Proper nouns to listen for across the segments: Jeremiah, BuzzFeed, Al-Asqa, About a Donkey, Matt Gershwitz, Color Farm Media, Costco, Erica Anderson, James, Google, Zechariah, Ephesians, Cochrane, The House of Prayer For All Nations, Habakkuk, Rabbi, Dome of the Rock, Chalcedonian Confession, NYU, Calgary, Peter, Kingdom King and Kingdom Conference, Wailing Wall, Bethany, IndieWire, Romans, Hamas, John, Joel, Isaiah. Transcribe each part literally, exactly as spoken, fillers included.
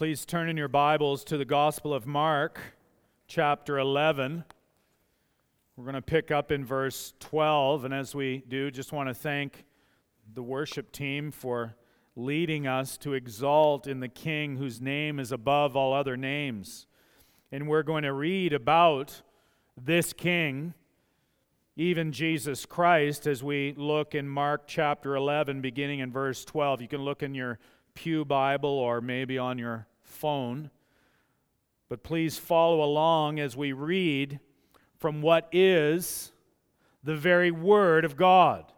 Please turn in your Bibles to the Gospel of Mark, chapter eleven. We're going to pick up in verse twelve, and as we do, just want to thank the worship team for leading us to exalt in the King whose name is above all other names. And we're going to read about this King, even Jesus Christ, as we look in Mark chapter eleven, beginning in verse twelve. You can look in your pew Bible or maybe on your phone, but please follow along as we read from what is the very Word of God.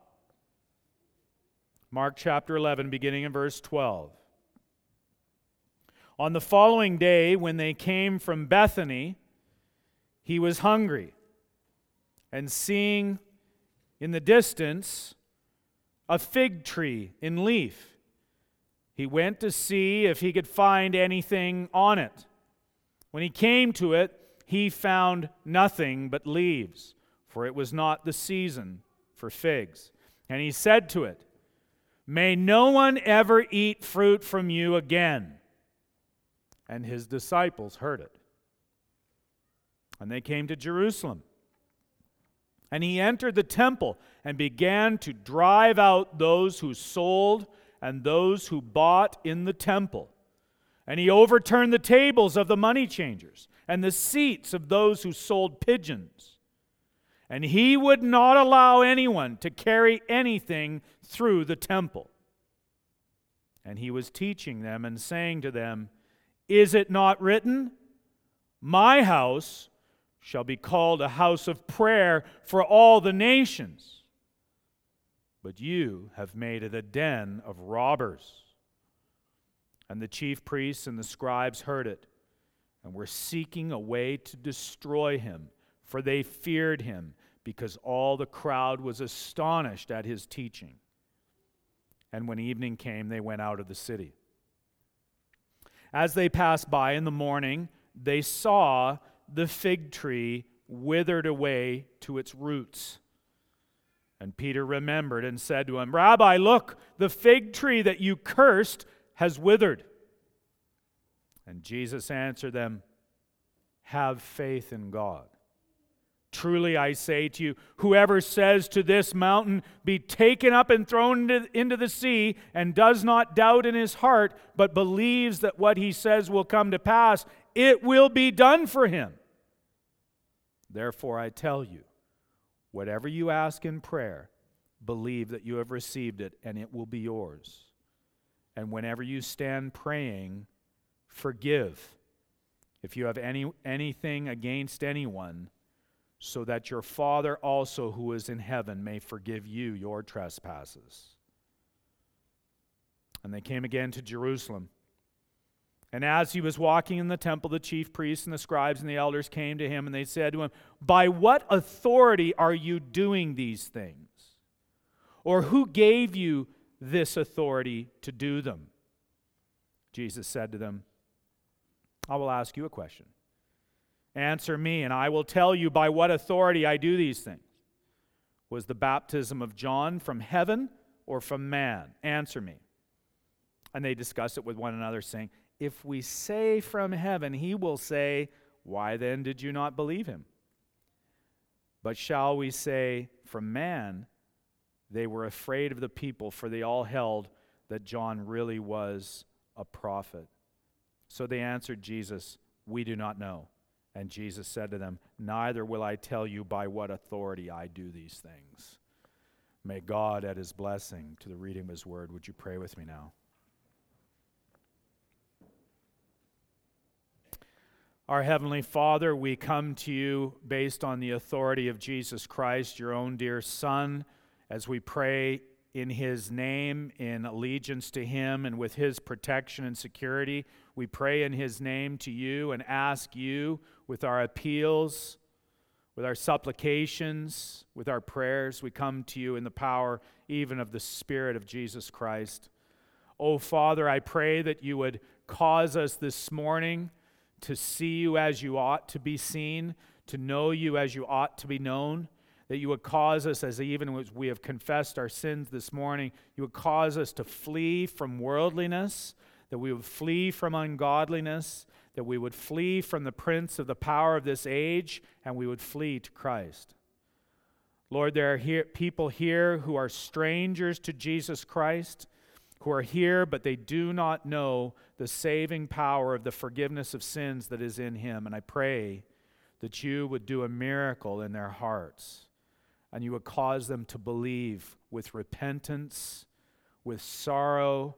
Mark chapter eleven, beginning in verse twelve. On the following day, when they came from Bethany, he was hungry, and seeing in the distance a fig tree in leaf, he went to see if he could find anything on it. When he came to it, he found nothing but leaves, for it was not the season for figs. And he said to it, "May no one ever eat fruit from you again." And his disciples heard it. And they came to Jerusalem. And he entered the temple and began to drive out those who sold and those who bought in the temple. And he overturned the tables of the money changers and the seats of those who sold pigeons. And he would not allow anyone to carry anything through the temple. And he was teaching them and saying to them, "Is it not written, 'My house shall be called a house of prayer for all the nations'? But you have made it a den of robbers." And the chief priests and the scribes heard it, and were seeking a way to destroy him, for they feared him, because all the crowd was astonished at his teaching. And when evening came, they went out of the city. As they passed by in the morning, they saw the fig tree withered away to its roots. And Peter remembered and said to him, "Rabbi, look, the fig tree that you cursed has withered." And Jesus answered them, "Have faith in God. Truly I say to you, whoever says to this mountain, 'Be taken up and thrown into the sea,' and does not doubt in his heart, but believes that what he says will come to pass, it will be done for him. Therefore I tell you, whatever you ask in prayer, believe that you have received it, and it will be yours. And whenever you stand praying, forgive if you have any anything against anyone, so that your Father also who is in heaven may forgive you your trespasses." And they came again to Jerusalem. And as he was walking in the temple, the chief priests and the scribes and the elders came to him, and they said to him, "By what authority are you doing these things? Or who gave you this authority to do them?" Jesus said to them, "I will ask you a question. Answer me, and I will tell you by what authority I do these things. Was the baptism of John from heaven or from man? Answer me." And they discussed it with one another, saying, "If we say from heaven, he will say, 'Why then did you not believe him?' But shall we say from man?" They were afraid of the people, for they all held that John really was a prophet. So they answered Jesus, "We do not know." And Jesus said to them, "Neither will I tell you by what authority I do these things." May God add his blessing to the reading of his word. Would you pray with me now? Our Heavenly Father, we come to you based on the authority of Jesus Christ, your own dear Son, as we pray in his name, in allegiance to him, and with his protection and security. We pray in his name to you and ask you with our appeals, with our supplications, with our prayers. We come to you in the power even of the Spirit of Jesus Christ. Oh, Father, I pray that you would cause us this morning to see you as you ought to be seen, to know you as you ought to be known, that you would cause us, as even as we have confessed our sins this morning, you would cause us to flee from worldliness, that we would flee from ungodliness, that we would flee from the prince of the power of this age, and we would flee to Christ. Lord, there are here, people here who are strangers to Jesus Christ, who are here, but they do not know the saving power of the forgiveness of sins that is in Him. And I pray that You would do a miracle in their hearts, and You would cause them to believe with repentance, with sorrow,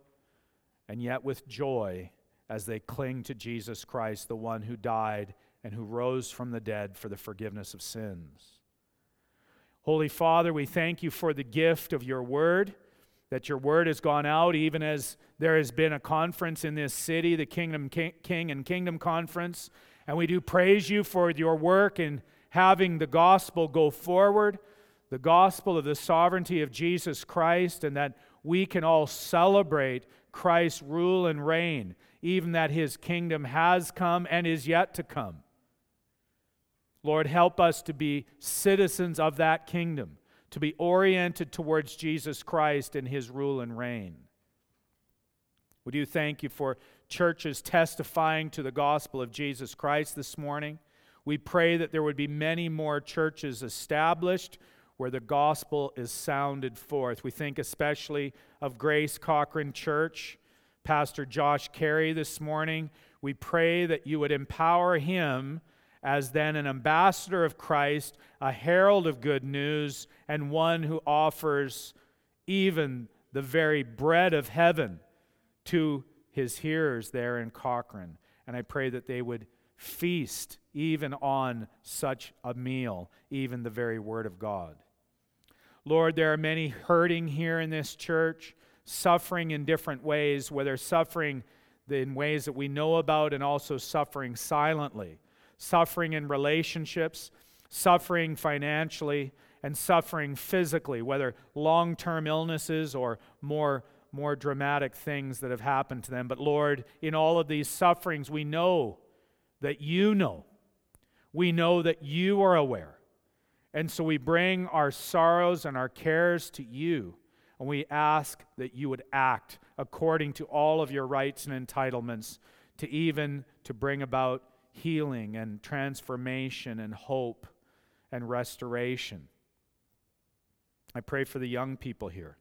and yet with joy as they cling to Jesus Christ, the one who died and who rose from the dead for the forgiveness of sins. Holy Father, we thank You for the gift of Your Word, that Your Word has gone out even as there has been a conference in this city, the Kingdom King and Kingdom Conference, and we do praise You for Your work in having the gospel go forward, the gospel of the sovereignty of Jesus Christ, and that we can all celebrate Christ's rule and reign, even that His kingdom has come and is yet to come. Lord, help us to be citizens of that kingdom, to be oriented towards Jesus Christ and His rule and reign. We do thank You for churches testifying to the gospel of Jesus Christ this morning. We pray that there would be many more churches established where the gospel is sounded forth. We think especially of Grace Cochran Church, Pastor Josh Carey this morning. We pray that You would empower him as then an ambassador of Christ, a herald of good news, and one who offers even the very bread of heaven to his hearers there in Cochrane. And I pray that they would feast even on such a meal, even the very Word of God. Lord, there are many hurting here in this church, suffering in different ways, whether suffering in ways that we know about and also suffering silently. Suffering in relationships, suffering financially, and suffering physically, whether long-term illnesses or more, more dramatic things that have happened to them. But Lord, in all of these sufferings, we know that You know. We know that You are aware. And so we bring our sorrows and our cares to You, and we ask that You would act according to all of Your rights and entitlements to even to bring about healing and transformation and hope and restoration. I pray for the young people here.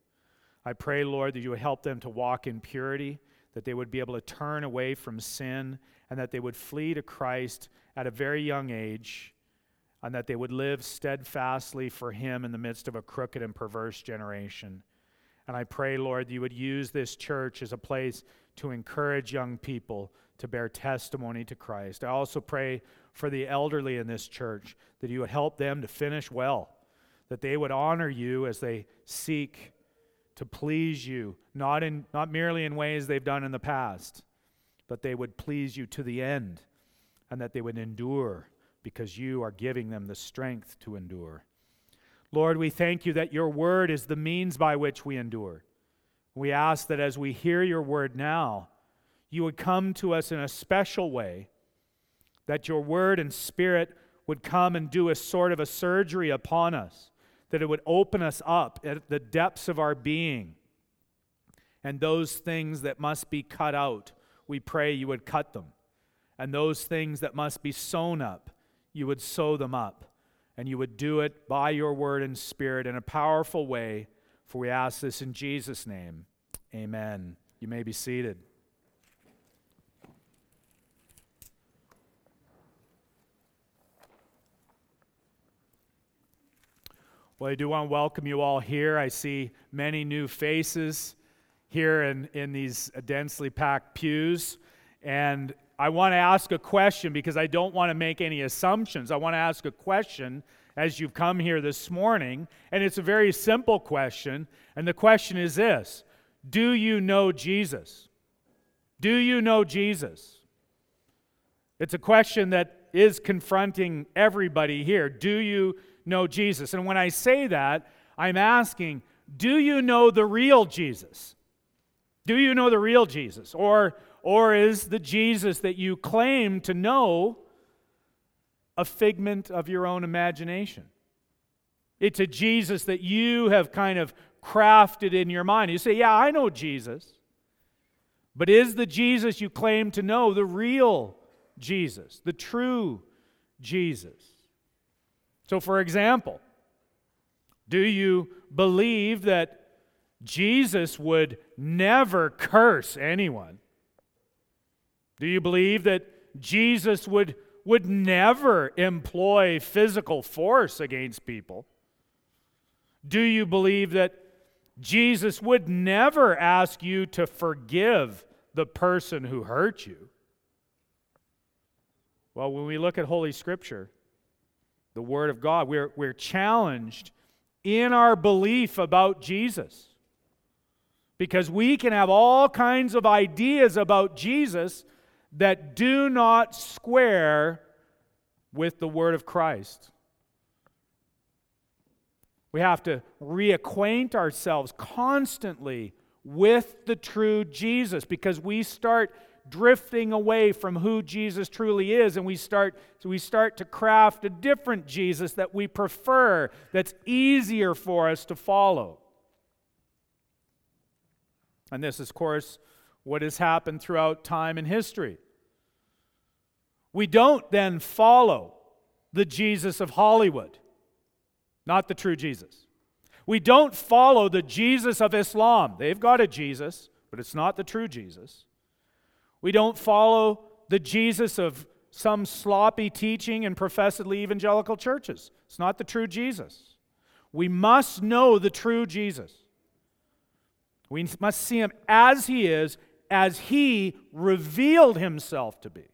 I pray, Lord, that You would help them to walk in purity, that they would be able to turn away from sin, and that they would flee to Christ at a very young age, and that they would live steadfastly for Him in the midst of a crooked and perverse generation. And I pray, Lord, that You would use this church as a place to encourage young people to bear testimony to Christ. I also pray for the elderly in this church, that You would help them to finish well, that they would honor You as they seek to please You, not in not merely in ways they've done in the past, but they would please You to the end, and that they would endure because You are giving them the strength to endure. Lord, we thank You that Your Word is the means by which we endure. We ask that as we hear Your Word now, You would come to us in a special way, that Your Word and Spirit would come and do a sort of a surgery upon us, that it would open us up at the depths of our being. And those things that must be cut out, we pray You would cut them. And those things that must be sewn up, You would sew them up. And You would do it by Your Word and Spirit in a powerful way, for we ask this in Jesus' name. Amen. You may be seated. Well, I do want to welcome you all here. I see many new faces here in, in these densely packed pews. And I want to ask a question because I don't want to make any assumptions. I want to ask a question as you've come here this morning, and it's a very simple question, and the question is this: do you know Jesus? Do you know Jesus? It's a question that is confronting everybody here. Do you know Jesus? And when I say that, I'm asking, do you know the real Jesus? Do you know the real Jesus? Or Or is the Jesus that you claim to know a figment of your own imagination? It's a Jesus that you have kind of crafted in your mind. You say, yeah, I know Jesus. But is the Jesus you claim to know the real Jesus, the true Jesus? So, for example, do you believe that Jesus would never curse anyone? Do you believe that Jesus would, would never employ physical force against people? Do you believe that Jesus would never ask you to forgive the person who hurt you? Well, when we look at Holy Scripture, the Word of God, we're, we're challenged in our belief about Jesus. Because we can have all kinds of ideas about Jesus that do not square with the Word of Christ. We have to reacquaint ourselves constantly with the true Jesus, because we start drifting away from who Jesus truly is, and we start so we start to craft a different Jesus that we prefer, that's easier for us to follow. And this is, of course, what has happened throughout time and history. We don't then follow the Jesus of Hollywood. Not the true Jesus. We don't follow the Jesus of Islam. They've got a Jesus, but it's not the true Jesus. We don't follow the Jesus of some sloppy teaching in professedly evangelical churches. It's not the true Jesus. We must know the true Jesus. We must see Him as He is, as He revealed Himself to be.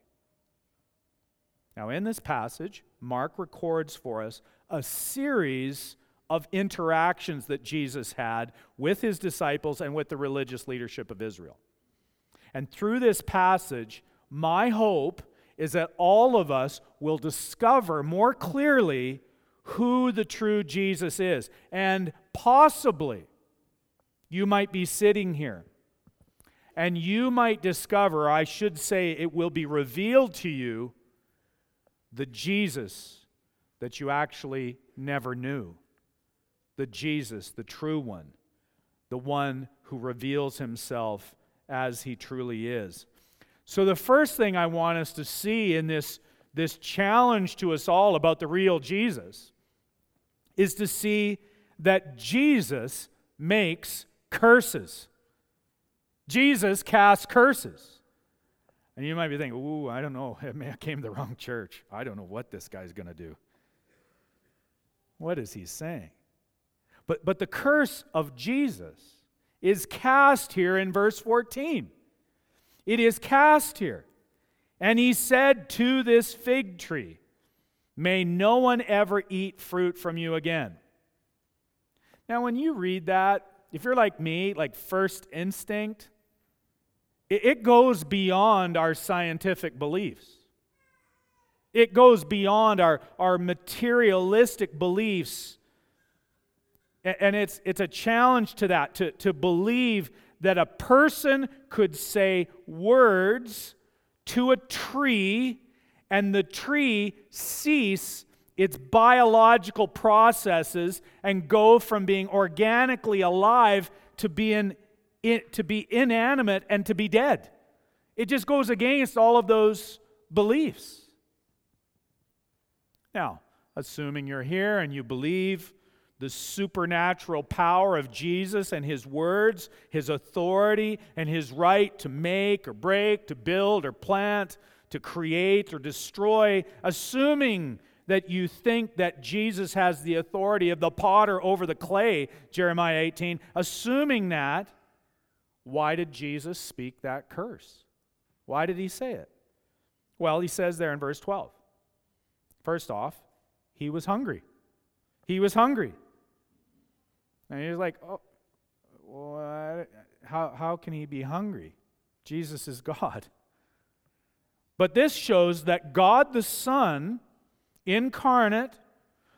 Now, in this passage, Mark records for us a series of interactions that Jesus had with His disciples and with the religious leadership of Israel. And through this passage, my hope is that all of us will discover more clearly who the true Jesus is. And possibly, you might be sitting here, and you might discover, I should say it will be revealed to you, the Jesus that you actually never knew. The Jesus, the true one. The one who reveals Himself as He truly is. So the first thing I want us to see in this, this challenge to us all about the real Jesus is to see that Jesus makes curses. Jesus casts curses. And you might be thinking, ooh, I don't know, I came to the wrong church. I don't know what this guy's going to do. What is he saying? But, but the curse of Jesus is cast here in verse fourteen. It is cast here. And He said to this fig tree, "May no one ever eat fruit from you again." Now, when you read that, if you're like me, like first instinct, it, it goes beyond our scientific beliefs. It goes beyond our, our materialistic beliefs. And it's it's a challenge to that, to, to believe that a person could say words to a tree and the tree cease its biological processes and go from being organically alive to being to be inanimate and to be dead. It just goes against all of those beliefs. Now, assuming you're here and you believe the supernatural power of Jesus and His words, His authority, and His right to make or break, to build or plant, to create or destroy, assuming that you think that Jesus has the authority of the potter over the clay, Jeremiah eighteen, assuming that, why did Jesus speak that curse? Why did He say it? Well, He says there in verse twelve. First off, he was hungry. He was hungry. And he was like, oh, what? How, how can he be hungry? Jesus is God. But this shows that God the Son, incarnate,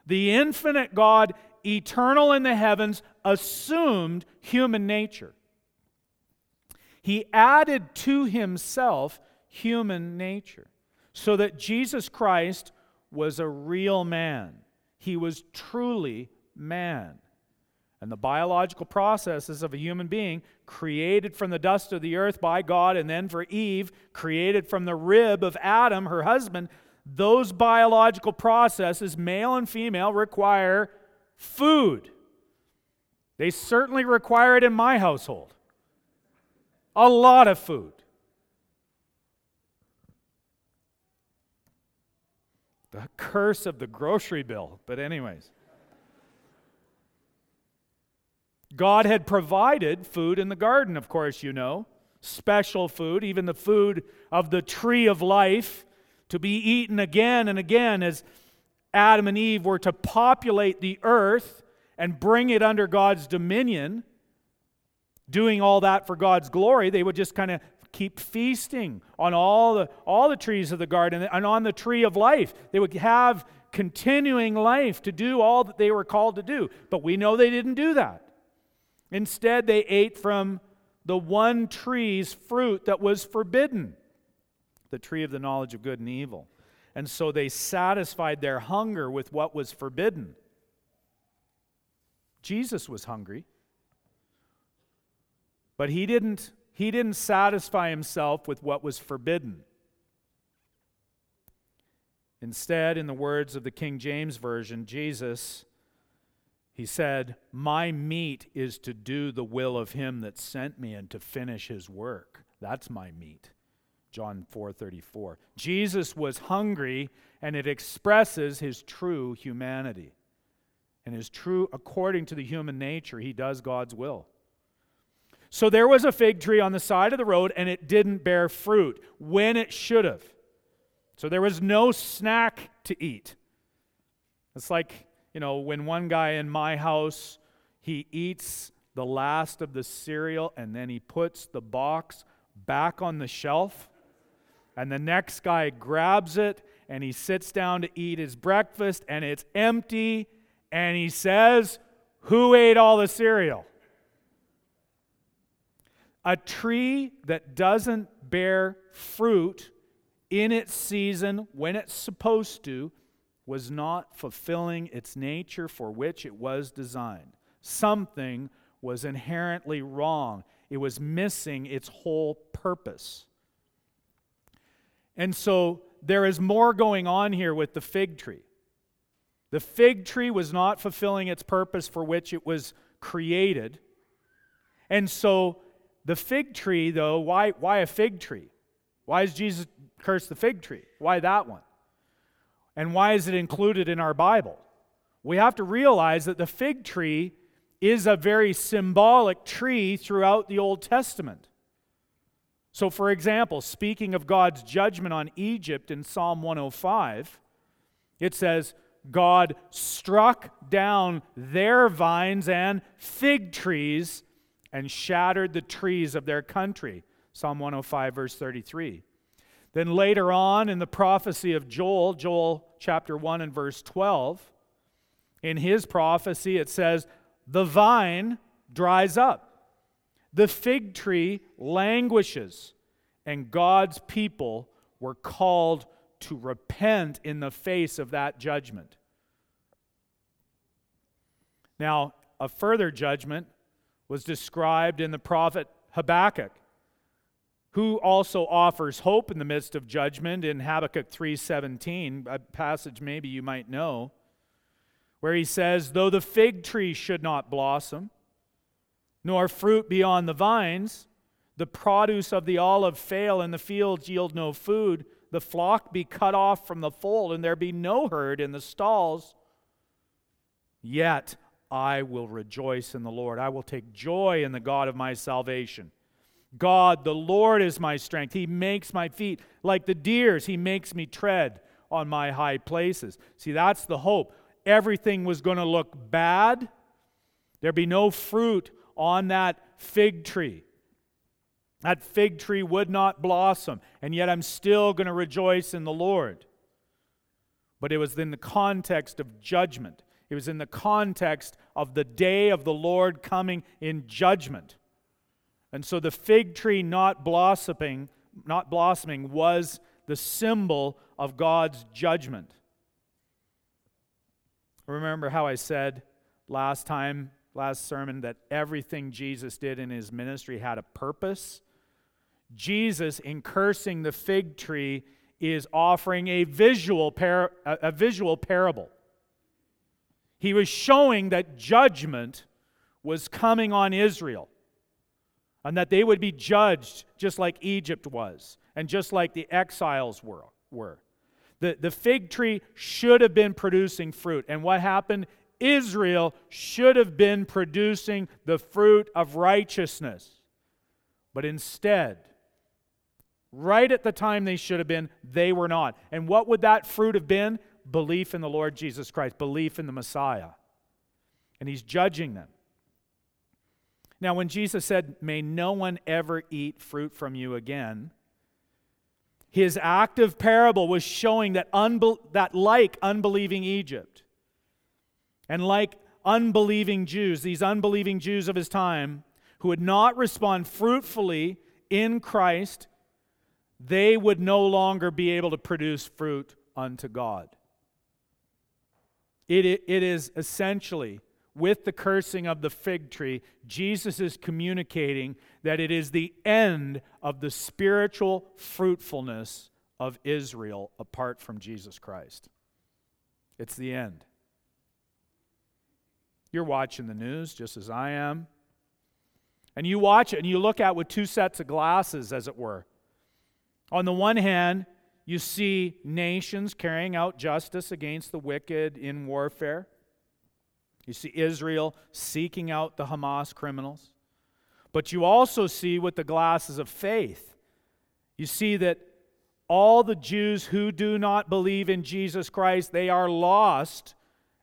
the infinite God, eternal in the heavens, assumed human nature. He added to Himself human nature so that Jesus Christ was a real man. He was truly man. and the biological processes of a human being created from the dust of the earth by God, and then for Eve, created from the rib of Adam, her husband, those biological processes, male and female, require food. They certainly require it in my household. A lot of food. The curse of the grocery bill, but anyways. God had provided food in the garden, of course, you know. Special food, even the food of the tree of life, to be eaten again and again as Adam and Eve were to populate the earth and bring it under God's dominion, doing all that for God's glory. They would just kind of keep feasting on all the all the trees of the garden and on the tree of life. They would have continuing life to do all that they were called to do. But we know they didn't do that. Instead, they ate from the one tree's fruit that was forbidden, the tree of the knowledge of good and evil. And so they satisfied their hunger with what was forbidden. Jesus was hungry, but he didn't he didn't satisfy himself with what was forbidden. Instead, in the words of the King James Version, Jesus, he said, "My meat is to do the will of him that sent me and to finish his work. That's my meat." John four thirty-four. Jesus was hungry, and it expresses his true humanity. And his true, according to the human nature, he does God's will. So there was a fig tree on the side of the road, and it didn't bear fruit when it should have. So there was no snack to eat. It's like, you know, when one guy in my house, he eats the last of the cereal and then he puts the box back on the shelf, and the next guy grabs it and he sits down to eat his breakfast and it's empty, and he says, "Who ate all the cereal?" A tree that doesn't bear fruit in its season when it's supposed to was not fulfilling its nature for which it was designed. Something was inherently wrong. It was missing its whole purpose. And so there is more going on here with the fig tree. The fig tree was not fulfilling its purpose for which it was created. And so the fig tree, though, why, why a fig tree? Why does Jesus curse the fig tree? Why that one? And why is it included in our Bible? We have to realize that the fig tree is a very symbolic tree throughout the Old Testament. So, for example, speaking of God's judgment on Egypt in Psalm one oh five, it says, "God struck down their vines and fig trees and shattered the trees of their country." Psalm one oh five, verse thirty-three. Then later on in the prophecy of Joel, Joel chapter one and verse twelve, in his prophecy it says, "The vine dries up, the fig tree languishes, and God's people were called to repent in the face of that judgment." Now, a further judgment was described in the prophet Habakkuk, who also offers hope in the midst of judgment in Habakkuk three seventeen, a passage maybe you might know, where he says, "Though the fig tree should not blossom, nor fruit be on the vines, the produce of the olive fail, and the fields yield no food, the flock be cut off from the fold, and there be no herd in the stalls, yet I will rejoice in the Lord. I will take joy in the God of my salvation. God, the Lord, is my strength. He makes my feet like the deer's. He makes me tread on my high places." See, that's the hope. Everything was going to look bad. There'd be no fruit on that fig tree. That fig tree would not blossom, and yet I'm still going to rejoice in the Lord. But it was in the context of judgment. It was in the context of the day of the Lord coming in judgment. And so the fig tree not blossoming, not blossoming was the symbol of God's judgment. Remember how I said last time last sermon that everything Jesus did in his ministry had a purpose. Jesus, in cursing the fig tree, is offering a visual par- a visual parable. He was showing that judgment was coming on Israel and that they would be judged just like Egypt was and just like the exiles were. were. The, the fig tree should have been producing fruit. And what happened? Israel should have been producing the fruit of righteousness. But instead, right at the time they should have been, they were not. And what would that fruit have been? Belief in the Lord Jesus Christ, belief in the Messiah. And he's judging them. Now, when Jesus said, "May no one ever eat fruit from you again," his active parable was showing that, unbe- that like unbelieving Egypt and like unbelieving Jews, these unbelieving Jews of his time, who would not respond fruitfully in Christ, they would no longer be able to produce fruit unto God. It, it, it is essentially, with the cursing of the fig tree, Jesus is communicating that it is the end of the spiritual fruitfulness of Israel apart from Jesus Christ. It's the end. You're watching the news just as I am. And you watch it and you look at it with two sets of glasses, as it were. On the one hand, you see nations carrying out justice against the wicked in warfare. You see Israel seeking out the Hamas criminals. But you also see with the glasses of faith, you see that all the Jews who do not believe in Jesus Christ, they are lost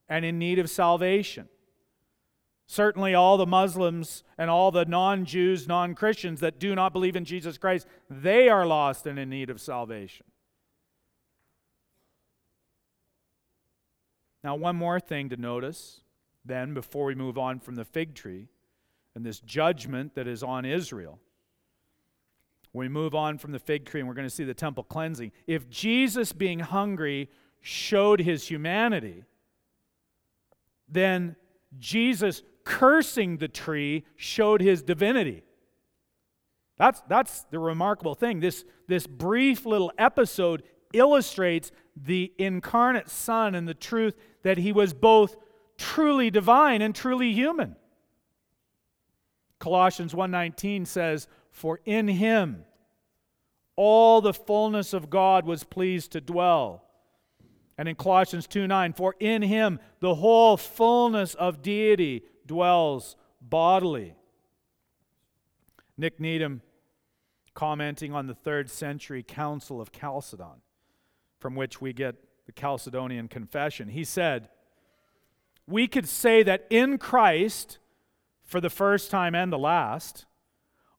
and in need of salvation. Certainly all the Muslims and all the non-Jews, non-Christians that do not believe in Jesus Christ, they are lost and in need of salvation. Now, one more thing to notice, then, before we move on from the fig tree and this judgment that is on Israel. When we move on from the fig tree, and we're going to see the temple cleansing. If Jesus, being hungry, showed his humanity, then Jesus cursing the tree showed his divinity. That's, that's the remarkable thing. This, this brief little episode illustrates the incarnate Son and the truth that he was both truly divine and truly human. Colossians one nineteen says, "For in him all the fullness of God was pleased to dwell." And in Colossians two nine, "For in him the whole fullness of deity dwells bodily." Nick Needham, commenting on the third century Council of Chalcedon, from which we get the Chalcedonian Confession, he said, "We could say that in Christ, for the first time and the last,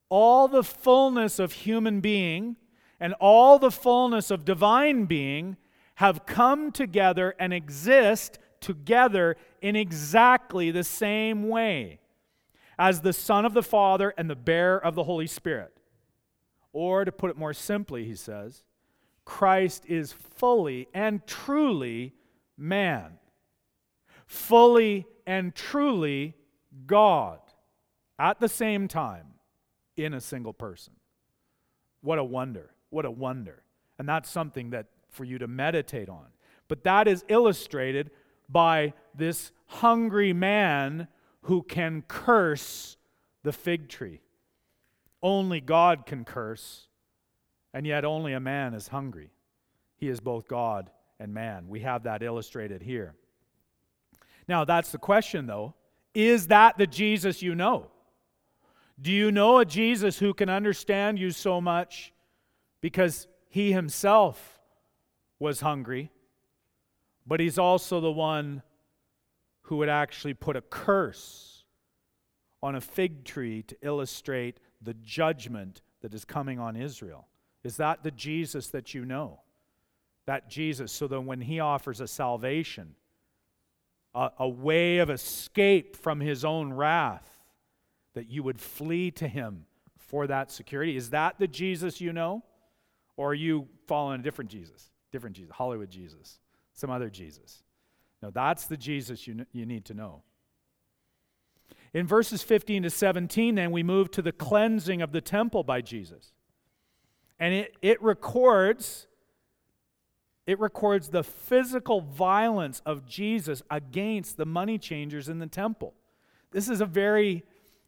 all the fullness of human being and all the fullness of divine being have come together and exist together in exactly the same way as the Son of the Father and the bearer of the Holy Spirit." Or, to put it more simply, he says, Christ is fully and truly man, fully and truly God, at the same time, in a single person. What a wonder, what a wonder. And that's something that for you to meditate on. But that is illustrated by this hungry man who can curse the fig tree. Only God can curse, and yet only a man is hungry. He is both God and man. We have that illustrated here. Now, that's the question, though. Is that the Jesus you know? Do you know a Jesus who can understand you so much because he himself was hungry, but he's also the one who would actually put a curse on a fig tree to illustrate the judgment that is coming on Israel? Is that the Jesus that you know? That Jesus, so that when he offers a salvation, a, a way of escape from his own wrath, that you would flee to him for that security? Is that the Jesus you know? Or are you following a different Jesus? Different Jesus, Hollywood Jesus, some other Jesus. No, that's the Jesus you, you need to know. In verses fifteen to seventeen, then, we move to the cleansing of the temple by Jesus. And it, it records... It records the physical violence of Jesus against the money changers in the temple. This is a very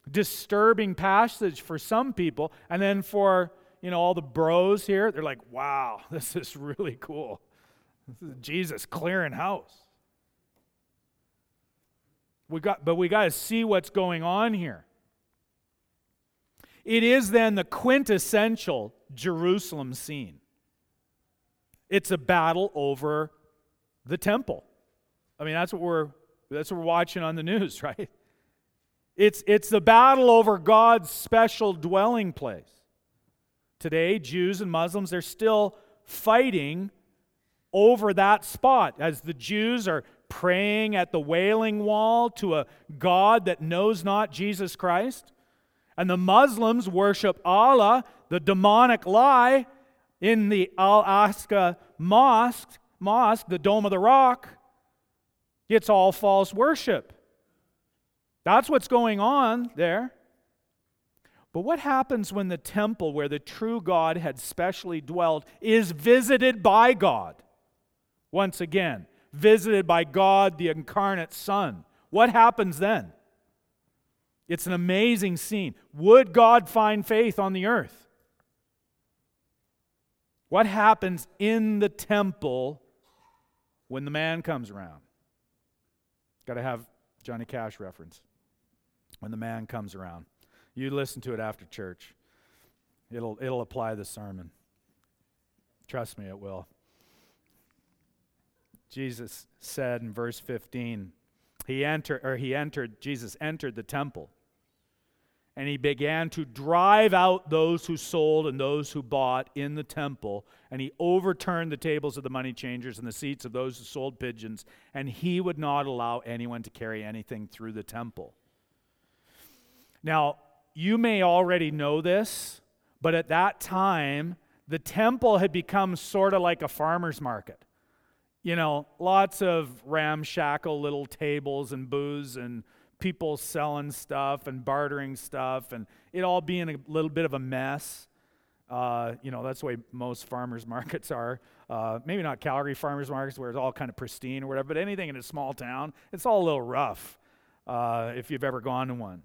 disturbing passage for some people. And then for, you know, all the bros here, they're like, wow, this is really cool. This is Jesus clearing house. We got, but we got to see what's going on here. It is then the quintessential Jerusalem scene. It's a battle over the temple. I mean, that's what we're that's what we're watching on the news, right? It's it's the battle over God's special dwelling place. Today, Jews and Muslims, they're still fighting over that spot as the Jews are praying at the Wailing Wall to a God that knows not Jesus Christ. And the Muslims worship Allah, the demonic lie, in the Al-Asqa mosque, mosque, the Dome of the Rock. It's all false worship. That's what's going on there. But what happens when the temple where the true God had specially dwelt is visited by God? Once again, visited by God, the incarnate Son. What happens then? It's an amazing scene. Would God find faith on the earth? What happens in the temple when the man comes around? Got to have Johnny Cash reference. When the man comes around. You listen to it after church. It'll, it'll apply the sermon. Trust me, it will. Jesus said in verse fifteen, he entered, or he entered, Jesus entered the temple. And he began to drive out those who sold and those who bought in the temple. And he overturned the tables of the money changers and the seats of those who sold pigeons. And he would not allow anyone to carry anything through the temple. Now, you may already know this, but at that time, the temple had become sort of like a farmer's market. You know, lots of ramshackle little tables and booths and people selling stuff and bartering stuff, and it all being a little bit of a mess. Uh, you know, that's the way most farmers markets are. Uh, maybe not Calgary farmers markets where it's all kind of pristine or whatever, but anything in a small town, it's all a little rough uh, if you've ever gone to one.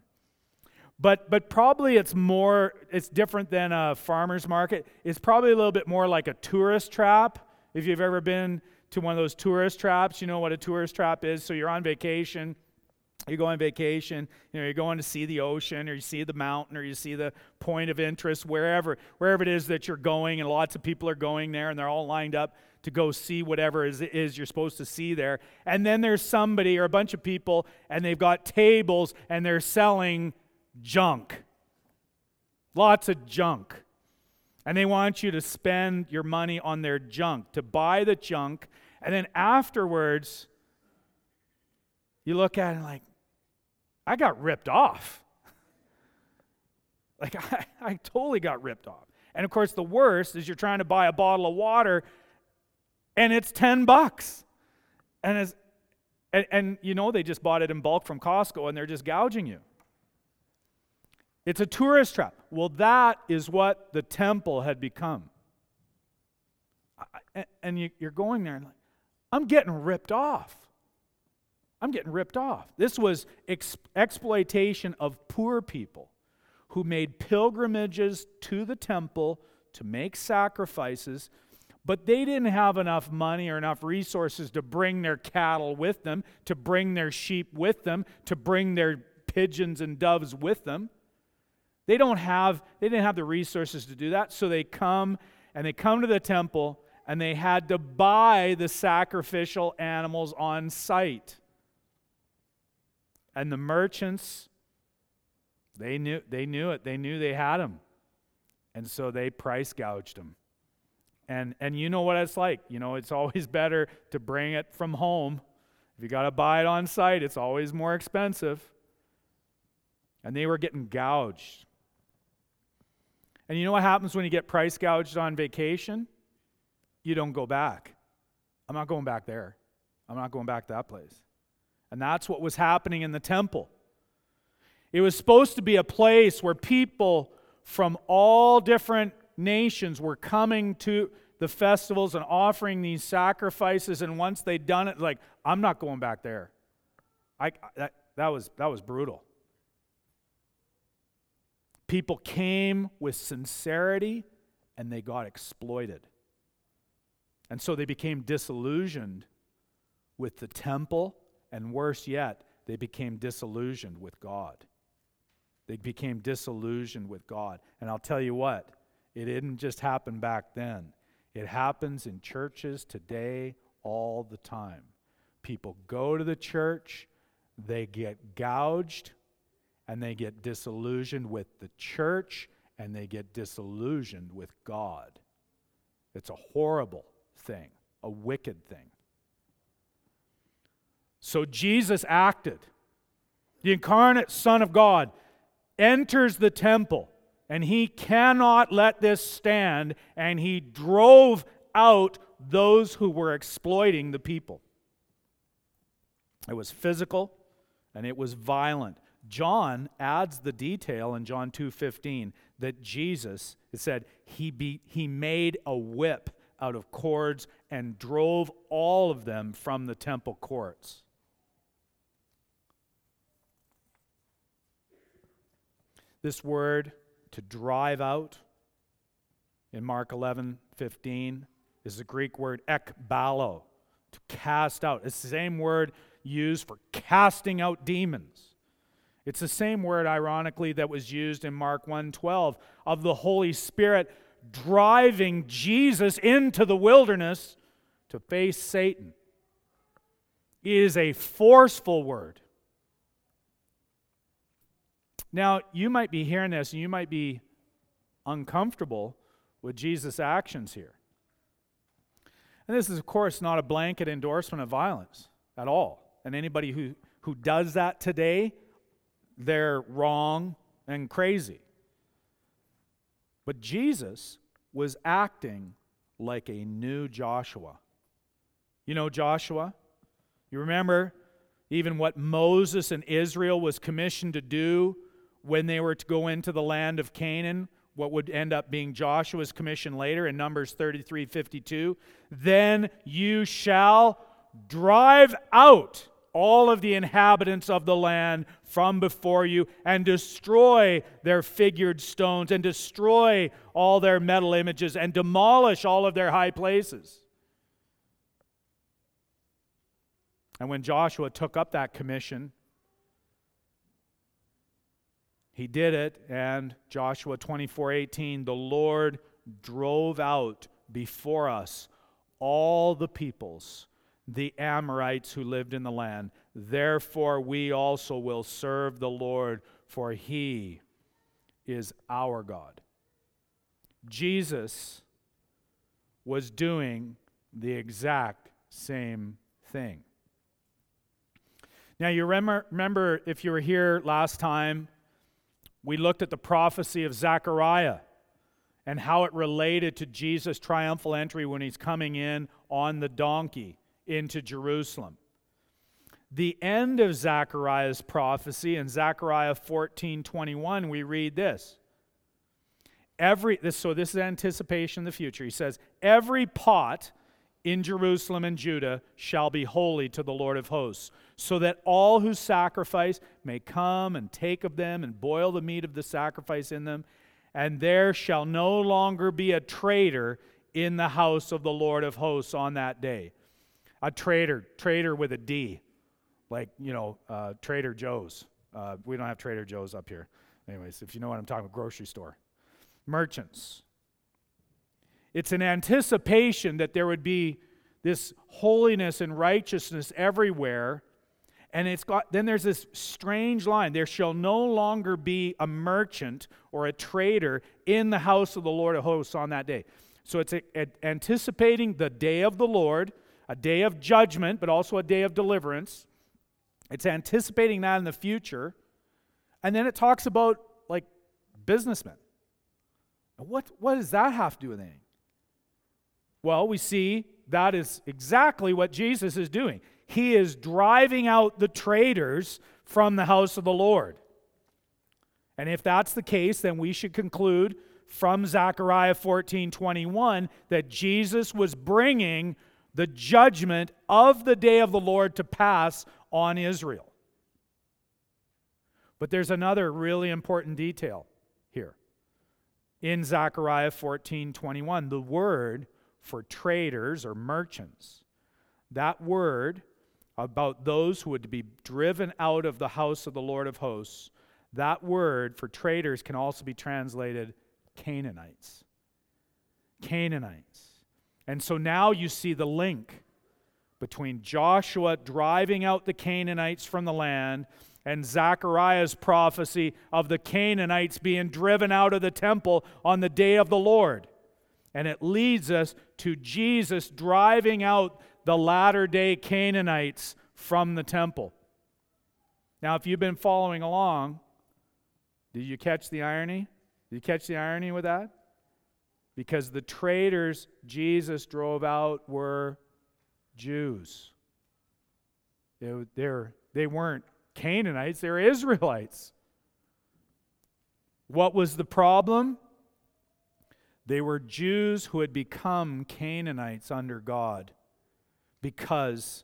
But but probably it's more, it's different than a farmer's market. It's probably a little bit more like a tourist trap. If you've ever been to one of those tourist traps, you know what a tourist trap is. So you're on vacation. You go on vacation, you know, you're going to see the ocean, or you see the mountain, or you see the point of interest, wherever wherever it is that you're going, and lots of people are going there, and they're all lined up to go see whatever is, is you're supposed to see there. And then there's somebody or a bunch of people, and they've got tables, and they're selling junk. Lots of junk. And they want you to spend your money on their junk, to buy the junk, and then afterwards, you look at it and like, I got ripped off. Like, I, I totally got ripped off. And, of course, the worst is you're trying to buy a bottle of water, and it's ten bucks. And, as, and, and, you know, they just bought it in bulk from Costco, and they're just gouging you. It's a tourist trap. Well, that is what the temple had become. And, and you, you're going there and like, I'm getting ripped off. I'm getting ripped off. This was ex- exploitation of poor people who made pilgrimages to the temple to make sacrifices, but they didn't have enough money or enough resources to bring their cattle with them, to bring their sheep with them, to bring their pigeons and doves with them. They don't have, they didn't have the resources to do that, so they come and they come to the temple and they had to buy the sacrificial animals on site. And the merchants, they knew they knew it. They knew they had them. And so they price gouged them. And and you know what it's like. You know, it's always better to bring it from home. If you got to buy it on site, it's always more expensive. And they were getting gouged. And you know what happens when you get price gouged on vacation? You don't go back. I'm not going back there. I'm not going back to that place. And that's what was happening in the temple. It was supposed to be a place where people from all different nations were coming to the festivals and offering these sacrifices, and once they'd done it, like, I'm not going back there. I that, that was that was brutal. People came with sincerity, and they got exploited. And so they became disillusioned with the temple, and worse yet, they became disillusioned with God. They became disillusioned with God. And I'll tell you what, it didn't just happen back then. It happens in churches today all the time. People go to the church, they get gouged, and they get disillusioned with the church, and they get disillusioned with God. It's a horrible thing, a wicked thing. So Jesus acted. The incarnate Son of God enters the temple, and he cannot let this stand, and he drove out those who were exploiting the people. It was physical, and it was violent. John adds the detail in John two fifteen that Jesus, it said, he beat, he made a whip out of cords and drove all of them from the temple courts. This word, to drive out, in Mark eleven fifteen, is the Greek word ekbalo, to cast out. It's the same word used for casting out demons. It's the same word, ironically, that was used in Mark one twelve of the Holy Spirit driving Jesus into the wilderness to face Satan. It is a forceful word. Now, you might be hearing this, and you might be uncomfortable with Jesus' actions here. And this is, of course, not a blanket endorsement of violence at all. And anybody who, who does that today, they're wrong and crazy. But Jesus was acting like a new Joshua. You know Joshua? You remember even what Moses and Israel was commissioned to do when they were to go into the land of Canaan, what would end up being Joshua's commission later in Numbers thirty-three fifty-two. Then you shall drive out all of the inhabitants of the land from before you, and destroy their figured stones, and destroy all their metal images, and demolish all of their high places. And when Joshua took up that commission, he did it, and Joshua twenty-four eighteen, the Lord drove out before us all the peoples, the Amorites who lived in the land. Therefore we also will serve the Lord, for he is our God. Jesus was doing the exact same thing. Now you remember, remember if you were here last time, we looked at the prophecy of Zechariah and how it related to Jesus' triumphal entry when he's coming in on the donkey into Jerusalem. The end of Zechariah's prophecy, in Zechariah fourteen twenty-one, we read this. Every this so this is anticipation of the future. He says, "Every pot in Jerusalem and Judah shall be holy to the Lord of hosts, so that all who sacrifice may come and take of them and boil the meat of the sacrifice in them, and there shall no longer be a traitor in the house of the Lord of hosts on that day." A traitor, traitor with a D, like, you know, uh, Trader Joe's. Uh, we don't have Trader Joe's up here. Anyways, if you know what I'm talking about, grocery store. Merchants. It's an anticipation that there would be this holiness and righteousness everywhere, and it's got. Then there's this strange line, there shall no longer be a merchant or a trader in the house of the Lord of hosts on that day. So it's a, a, anticipating the day of the Lord, a day of judgment, but also a day of deliverance. It's anticipating that in the future. And then it talks about, like, businessmen. What, what does that have to do with anything? Well, we see that is exactly what Jesus is doing. He is driving out the traitors from the house of the Lord. And if that's the case, then we should conclude from Zechariah fourteen twenty-one that Jesus was bringing the judgment of the day of the Lord to pass on Israel. But there's another really important detail here. In Zechariah fourteen twenty-one, the word for traders or merchants, that word about those who would be driven out of the house of the Lord of hosts, that word for traders can also be translated Canaanites. Canaanites. And so now you see the link between Joshua driving out the Canaanites from the land and Zechariah's prophecy of the Canaanites being driven out of the temple on the day of the Lord. And it leads us to Jesus driving out the latter-day Canaanites from the temple. Now, if you've been following along, did you catch the irony? Did you catch the irony with that? Because the traders Jesus drove out were Jews. They, they're, they weren't Canaanites, they were Israelites. What was the problem? They were Jews who had become Canaanites under God because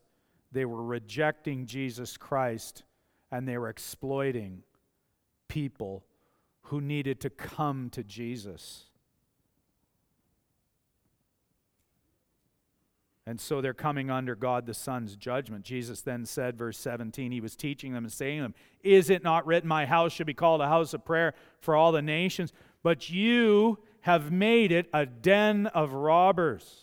they were rejecting Jesus Christ and they were exploiting people who needed to come to Jesus. And so they're coming under God the Son's judgment. Jesus then said, verse seventeen, he was teaching them and saying to them, "Is it not written, my house should be called a house of prayer for all the nations? But you have made it a den of robbers."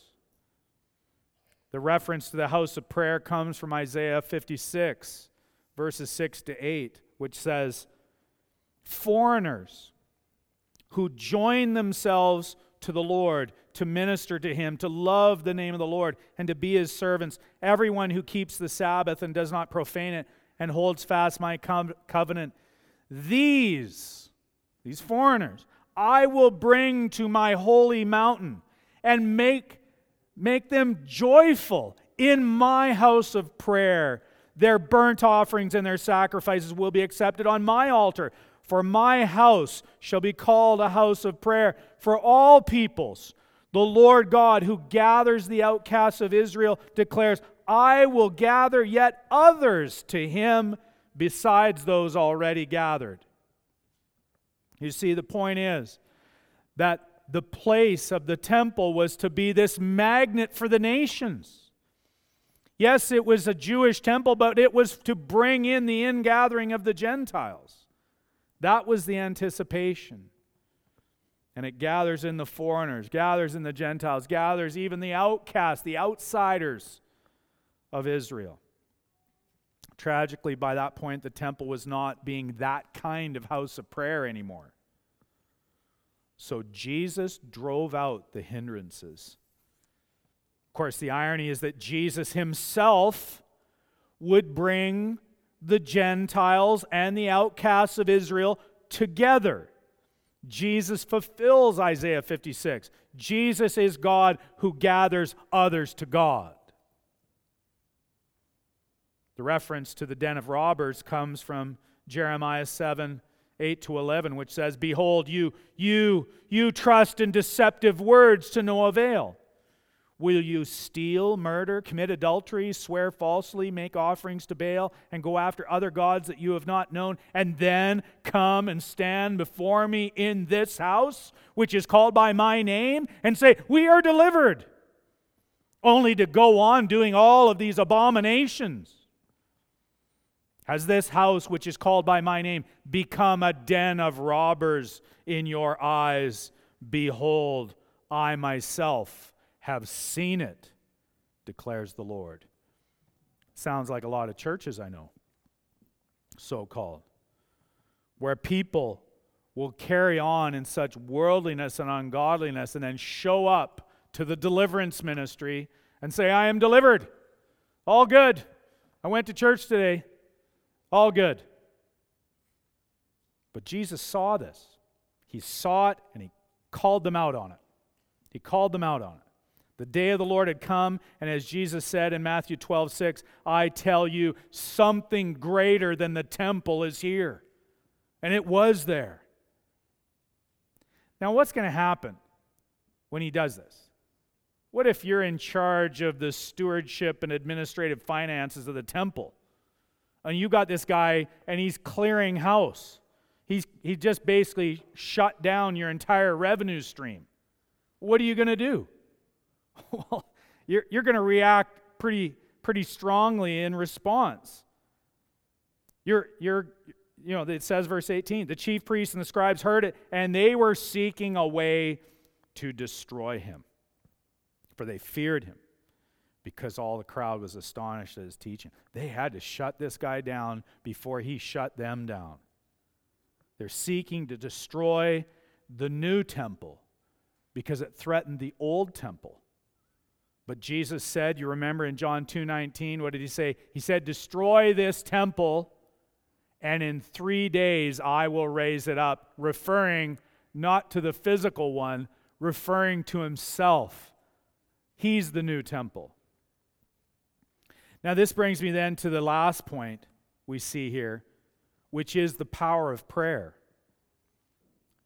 The reference to the house of prayer comes from Isaiah fifty-six, verses six to eight, which says, "Foreigners who join themselves to the Lord, to minister to Him, to love the name of the Lord, and to be His servants. Everyone who keeps the Sabbath and does not profane it and holds fast my com- covenant, these, these foreigners, I will bring to my holy mountain and make, make them joyful in my house of prayer. Their burnt offerings and their sacrifices will be accepted on my altar. For my house shall be called a house of prayer for all peoples. The Lord God who gathers the outcasts of Israel declares, I will gather yet others to Him besides those already gathered." You see, the point is that the place of the temple was to be this magnet for the nations. Yes, it was a Jewish temple, but it was to bring in the ingathering of the Gentiles. That was the anticipation. And it gathers in the foreigners, gathers in the Gentiles, gathers even the outcasts, the outsiders of Israel. Tragically, by that point, the temple was not being that kind of house of prayer anymore. So Jesus drove out the hindrances. Of course, the irony is that Jesus himself would bring the Gentiles and the outcasts of Israel together. Jesus fulfills Isaiah fifty-six. Jesus is God who gathers others to God. The reference to the den of robbers comes from Jeremiah seven, eight to eleven, which says, "Behold, you, you, you trust in deceptive words to no avail. Will you steal, murder, commit adultery, swear falsely, make offerings to Baal, and go after other gods that you have not known, and then come and stand before me in this house, which is called by my name, and say, we are delivered, only to go on doing all of these abominations? Has this house, which is called by my name, become a den of robbers in your eyes? Behold, I myself have seen it, declares the Lord." Sounds like a lot of churches I know, so-called, where people will carry on in such worldliness and ungodliness and then show up to the deliverance ministry and say, "I am delivered. All good. I went to church today. All good." But Jesus saw this. He saw it and he called them out on it. He called them out on it. The day of the Lord had come, and as Jesus said in Matthew twelve six, "I tell you, something greater than the temple is here." And it was there. Now, what's going to happen when he does this? What if you're in charge of the stewardship and administrative finances of the temple? And you got this guy, and he's clearing house. He's he just basically shut down your entire revenue stream. What are you going to do? Well, you're you're going to react pretty pretty strongly in response. You're you're you know, it says verse eighteen, the chief priests and the scribes heard it, and they were seeking a way to destroy him, for they feared him, because all the crowd was astonished at his teaching. They had to shut this guy down before he shut them down. They're seeking to destroy the new temple because it threatened the old temple. But Jesus said, you remember in John two nineteen, what did he say? He said, destroy this temple, and in three days I will raise it up, referring not to the physical one, referring to himself. He's the new temple. Now, this brings me then to the last point we see here, which is the power of prayer.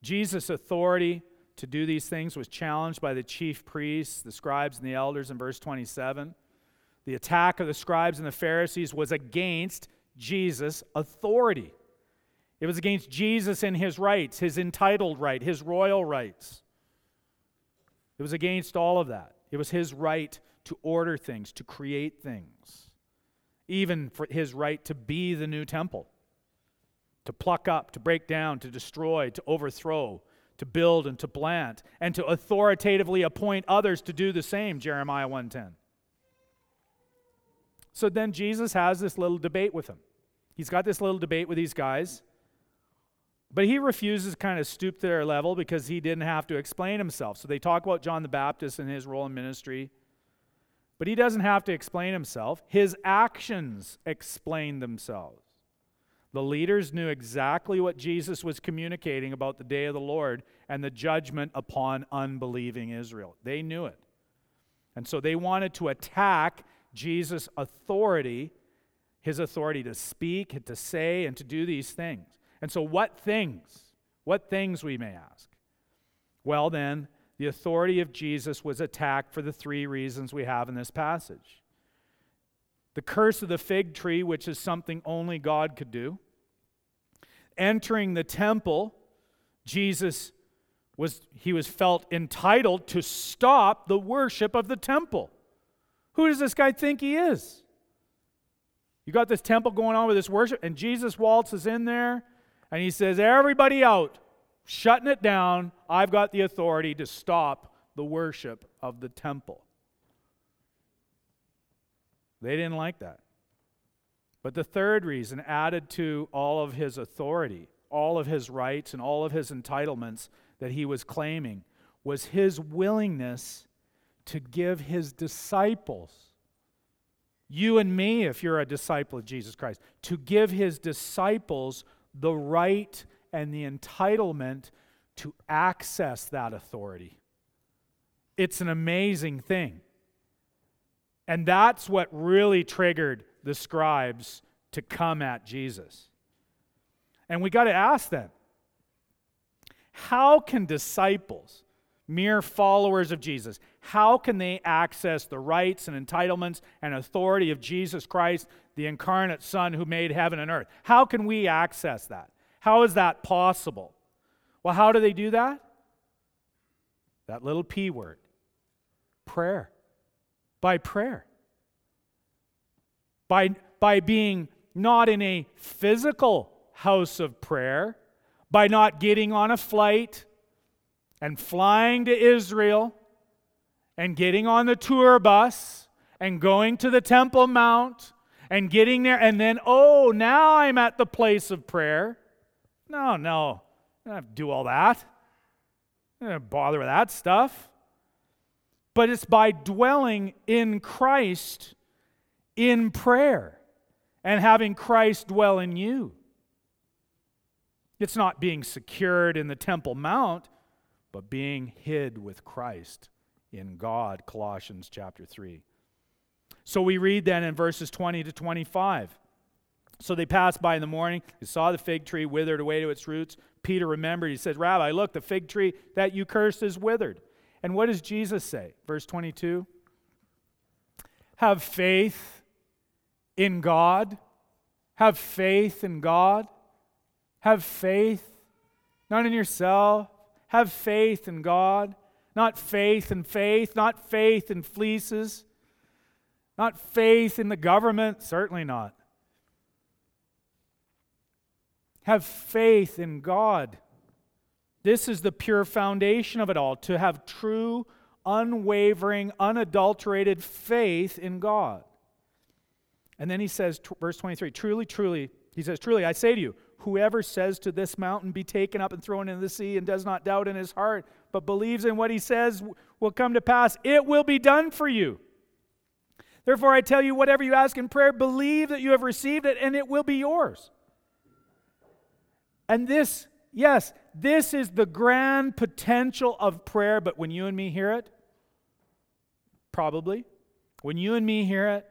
Jesus' authority to do these things was challenged by the chief priests, the scribes, and the elders in verse twenty-seven. The attack of the scribes and the Pharisees was against Jesus' authority. It was against Jesus and his rights, his entitled right, his royal rights. It was against all of that. It was his right to order things, to create things, even for his right to be the new temple, to pluck up, to break down, to destroy, to overthrow, to build and to plant, and to authoritatively appoint others to do the same, Jeremiah one ten. So then Jesus has this little debate with him. He's got this little debate with these guys, but he refuses to kind of stoop to their level because he didn't have to explain himself. So they talk about John the Baptist and his role in ministry, but he doesn't have to explain himself. His actions explain themselves. The leaders knew exactly what Jesus was communicating about the day of the Lord and the judgment upon unbelieving Israel. They knew it. And so they wanted to attack Jesus' authority, his authority to speak and to say and to do these things. And so what things? What things, we may ask? Well, then, the authority of Jesus was attacked for the three reasons we have in this passage. The curse of the fig tree, which is something only God could do. Entering the temple, Jesus was he was felt entitled to stop the worship of the temple. Who does this guy think he is? You got this temple going on with this worship, and Jesus waltzes in there, and he says, everybody out, shutting it down. I've got the authority to stop the worship of the temple. They didn't like that. But the third reason, added to all of his authority, all of his rights, and all of his entitlements that he was claiming, was his willingness to give his disciples, you and me, if you're a disciple of Jesus Christ, to give his disciples the right and the entitlement to access that authority. It's an amazing thing. And that's what really triggered the scribes to come at Jesus. And we got to ask them, how can disciples, mere followers of Jesus, how can they access the rights and entitlements and authority of Jesus Christ, the incarnate Son who made heaven and earth? How can we access that? How is that possible? Well, how do they do that? That little P word, prayer. By prayer. By, by being not in a physical house of prayer, by not getting on a flight and flying to Israel and getting on the tour bus and going to the Temple Mount and getting there and then, oh, now I'm at the place of prayer. No, no, I don't have to do all that. I don't have to bother with that stuff. But it's by dwelling in Christ in prayer and having Christ dwell in you. It's not being secured in the Temple Mount, but being hid with Christ in God, Colossians chapter three. So we read then in verses twenty to twenty-five. So they passed by in the morning. They saw the fig tree withered away to its roots. Peter remembered. He said, Rabbi, look, the fig tree that you cursed is withered. And what does Jesus say? Verse twenty-two. Have faith in God. Have faith in God. Have faith, not in yourself. Have faith in God. Not faith in faith. Not faith in fleeces. Not faith in the government. Certainly not. Have faith in God. This is the pure foundation of it all, to have true, unwavering, unadulterated faith in God. And then he says, verse twenty-three, truly, truly, he says, truly, I say to you, whoever says to this mountain, be taken up and thrown into the sea, and does not doubt in his heart, but believes in what he says will come to pass, it will be done for you. Therefore, I tell you, whatever you ask in prayer, believe that you have received it, and it will be yours. And this, yes, this is the grand potential of prayer, but when you and me hear it, probably, when you and me hear it,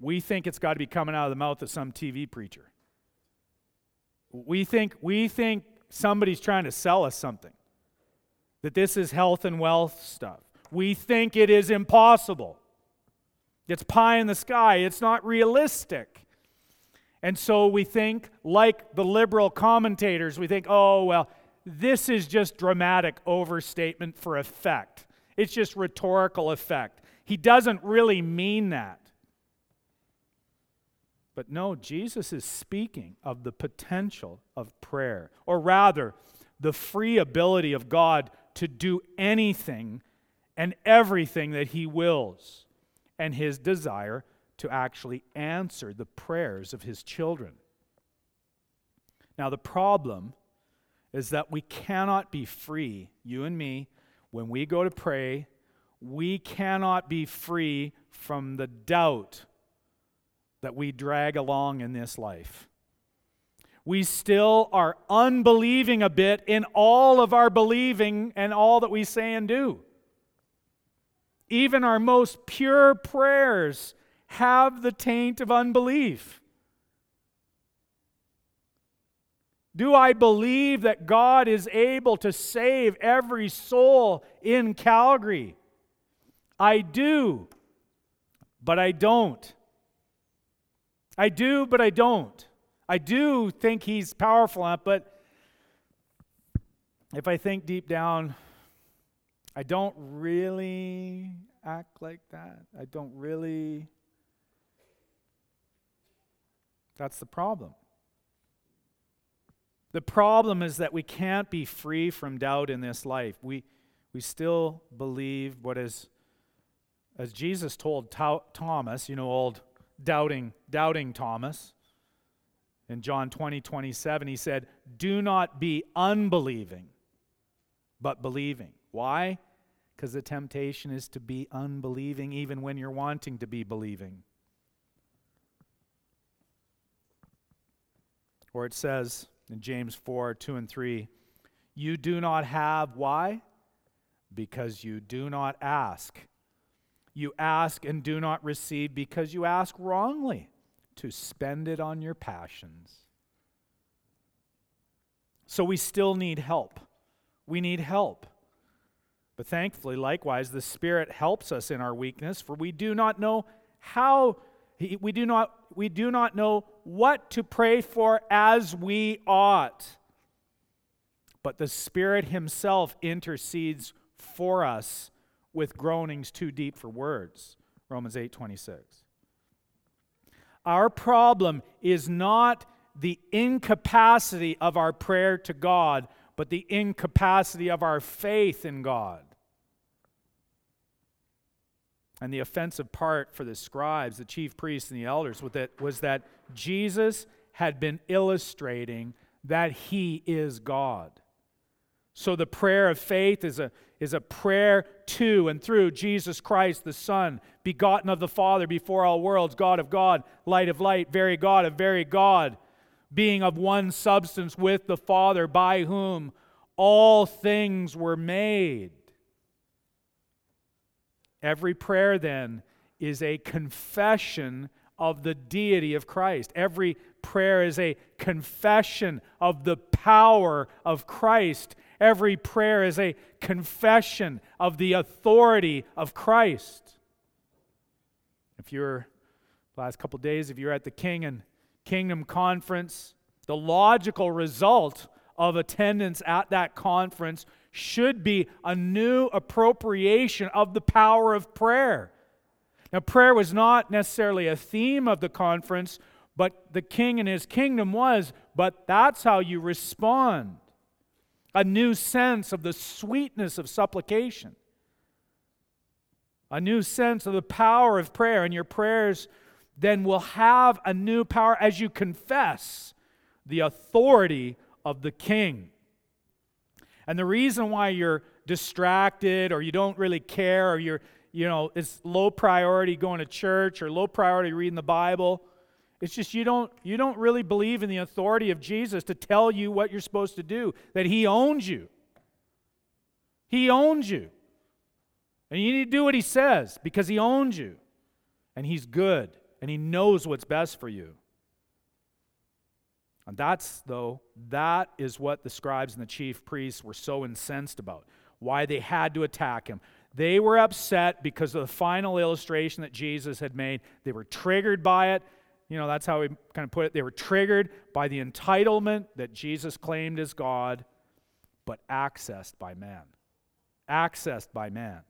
we think it's got to be coming out of the mouth of some T V preacher. We think, we think somebody's trying to sell us something, that this is health and wealth stuff. We think it is impossible. It's pie in the sky. It's not realistic. And so we think, like the liberal commentators, we think, oh, well, this is just dramatic overstatement for effect. It's just rhetorical effect. He doesn't really mean that. But no, Jesus is speaking of the potential of prayer, or rather, the free ability of God to do anything and everything that He wills, and His desire to actually answer the prayers of His children. Now, the problem is that we cannot be free, you and me, when we go to pray, we cannot be free from the doubt that we drag along in this life. We still are unbelieving a bit in all of our believing and all that we say and do. Even our most pure prayers have the taint of unbelief. Do I believe that God is able to save every soul in Calgary? I do, but I don't. I do, but I don't. I do think He's powerful enough, but if I think deep down, I don't really act like that. I don't really... That's the problem. The problem is that we can't be free from doubt in this life. We we still believe what is, as Jesus told Thomas, you know, old doubting, doubting Thomas. In John twenty, twenty-seven, He said, do not be unbelieving, but believing. Why? Because the temptation is to be unbelieving even when you're wanting to be believing. Or it says in James four, two and three, you do not have, why? Because you do not ask. You ask and do not receive because you ask wrongly to spend it on your passions. So we still need help. We need help. But thankfully, likewise, the Spirit helps us in our weakness, for we do not know how, we do not We do not know what to pray for as we ought. But the Spirit Himself intercedes for us with groanings too deep for words. Romans eight, twenty-six. Our problem is not the incapacity of our prayer to God, but the incapacity of our faith in God. And the offensive part for the scribes, the chief priests, and the elders was that Jesus had been illustrating that He is God. So the prayer of faith is a, is a prayer to and through Jesus Christ the Son, begotten of the Father before all worlds, God of God, light of light, very God of very God, being of one substance with the Father, by whom all things were made. Every prayer, then, is a confession of the deity of Christ. Every prayer is a confession of the power of Christ. Every prayer is a confession of the authority of Christ. If you're, the last couple days, if you're at the King and Kingdom Conference, the logical result of attendance at that conference should be a new appropriation of the power of prayer. Now, prayer was not necessarily a theme of the conference, but the King and His kingdom was, but that's how you respond. A new sense of the sweetness of supplication. A new sense of the power of prayer, and your prayers then will have a new power as you confess the authority of the King. And the reason why you're distracted or you don't really care or you're, you know, it's low priority going to church or low priority reading the Bible, it's just you don't you don't really believe in the authority of Jesus to tell you what you're supposed to do, that He owns you. He owns you. And you need to do what He says because He owns you. And He's good and He knows what's best for you. And that's, though, that is what the scribes and the chief priests were so incensed about, why they had to attack Him. They were upset because of the final illustration that Jesus had made. They were triggered by it. You know, that's how we kind of put it. They were triggered by the entitlement that Jesus claimed as God, but accessed by man. Accessed by man.